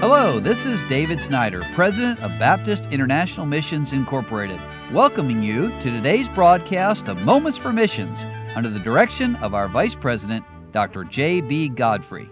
Hello, this is David Snyder, President of Baptist International Missions Incorporated, welcoming you to today's broadcast of Moments for Missions under the direction of our Vice President, Dr. J.B. Godfrey.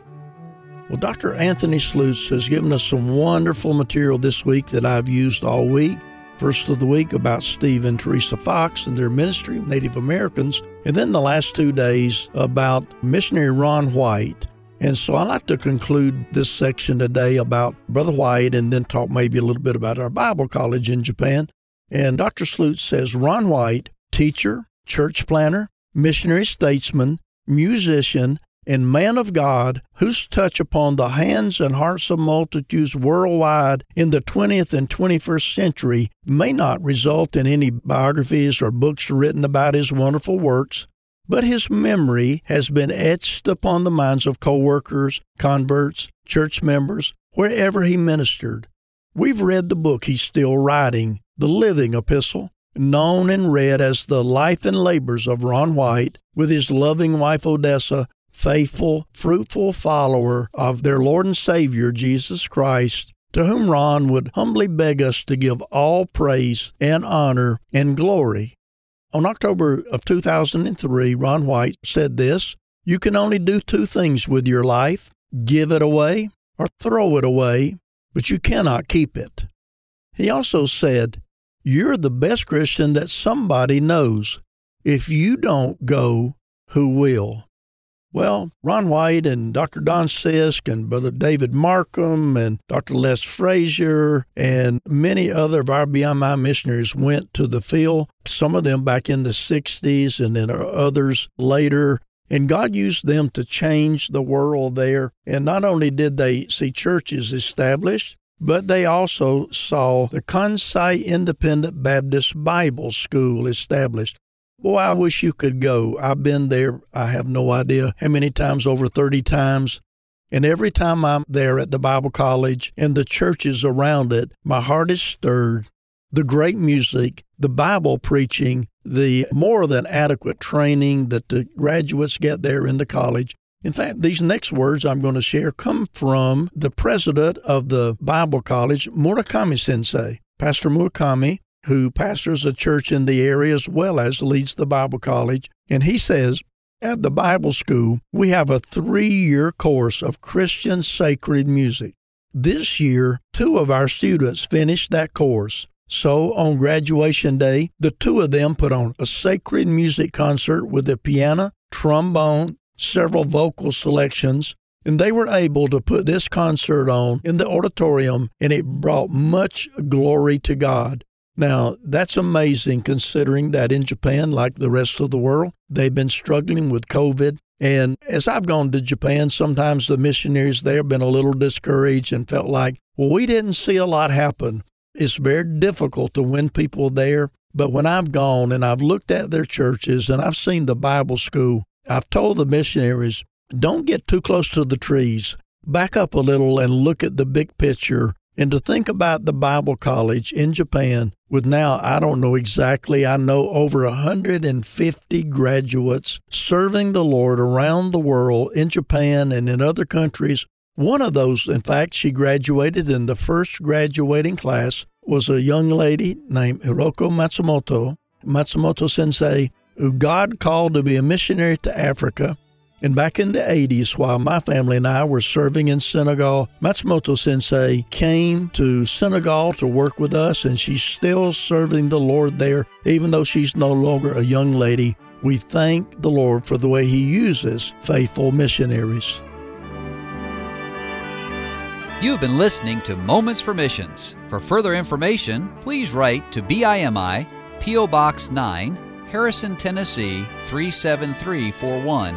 Well, Dr. Anthony Schlutz has given us some wonderful material this week that I've used all week. First of the week about Steve and Teresa Fox and their ministry of Native Americans, and then the last 2 days about missionary Ron White. And so I'd like to conclude this section today about Brother White and then talk maybe a little bit about our Bible college in Japan. And Dr. Schlutz says, Ron White, teacher, church planner, missionary statesman, musician, and man of God, whose touch upon the hands and hearts of multitudes worldwide in the 20th and 21st century may not result in any biographies or books written about his wonderful works, but his memory has been etched upon the minds of co-workers, converts, church members, wherever he ministered. We've read the book he's still writing, the living epistle, known and read as The Life and Labors of Ron White, with his loving wife Odessa, faithful, fruitful follower of their Lord and Savior, Jesus Christ, to whom Ron would humbly beg us to give all praise and honor and glory. On October of 2003, Ron White said this, "You can only do two things with your life, give it away or throw it away, but you cannot keep it." He also said, "You're the best Christian that somebody knows. If you don't go, who will?" Well, Ron White and Dr. Don Sisk and Brother David Markham and Dr. Les Frazier and many other of our BIMI missionaries went to the field, some of them back in the 60s and then others later. And God used them to change the world there. And not only did they see churches established, but they also saw the Kansai Independent Baptist Bible School established. Boy, I wish you could go. I've been there, I have no idea how many times, over 30 times. And every time I'm there at the Bible college and the churches around it, my heart is stirred. The great music, the Bible preaching, the more than adequate training that the graduates get there in the college. In fact, these next words I'm going to share come from the president of the Bible college, Murakami Sensei, Pastor Murakami, who pastors a church in the area as well as leads the Bible college. And he says, at the Bible school, we have a 3-year course of Christian sacred music. This year, 2 of our students finished that course. So on graduation day, the 2 of them put on a sacred music concert with a piano, trombone, several vocal selections, and they were able to put this concert on in the auditorium, and it brought much glory to God. Now, that's amazing considering that in Japan, like the rest of the world, they've been struggling with COVID. And as I've gone to Japan, sometimes the missionaries there have been a little discouraged and felt like, well, we didn't see a lot happen. It's very difficult to win people there. But when I've gone and I've looked at their churches and I've seen the Bible school, I've told the missionaries, don't get too close to the trees. Back up a little and look at the big picture. And to think about the Bible college in Japan with now, I don't know exactly, I know over 150 graduates serving the Lord around the world in Japan and in other countries. One of those, in fact, she graduated in the first graduating class was a young lady named Hiroko Matsumoto, Matsumoto Sensei, who God called to be a missionary to Africa. And back in the 80s, while my family and I were serving in Senegal, Matsumoto Sensei came to Senegal to work with us, and she's still serving the Lord there, even though she's no longer a young lady. We thank the Lord for the way He uses faithful missionaries. You've been listening to Moments for Missions. For further information, please write to BIMI, P.O. Box 9, Harrison, Tennessee 37341.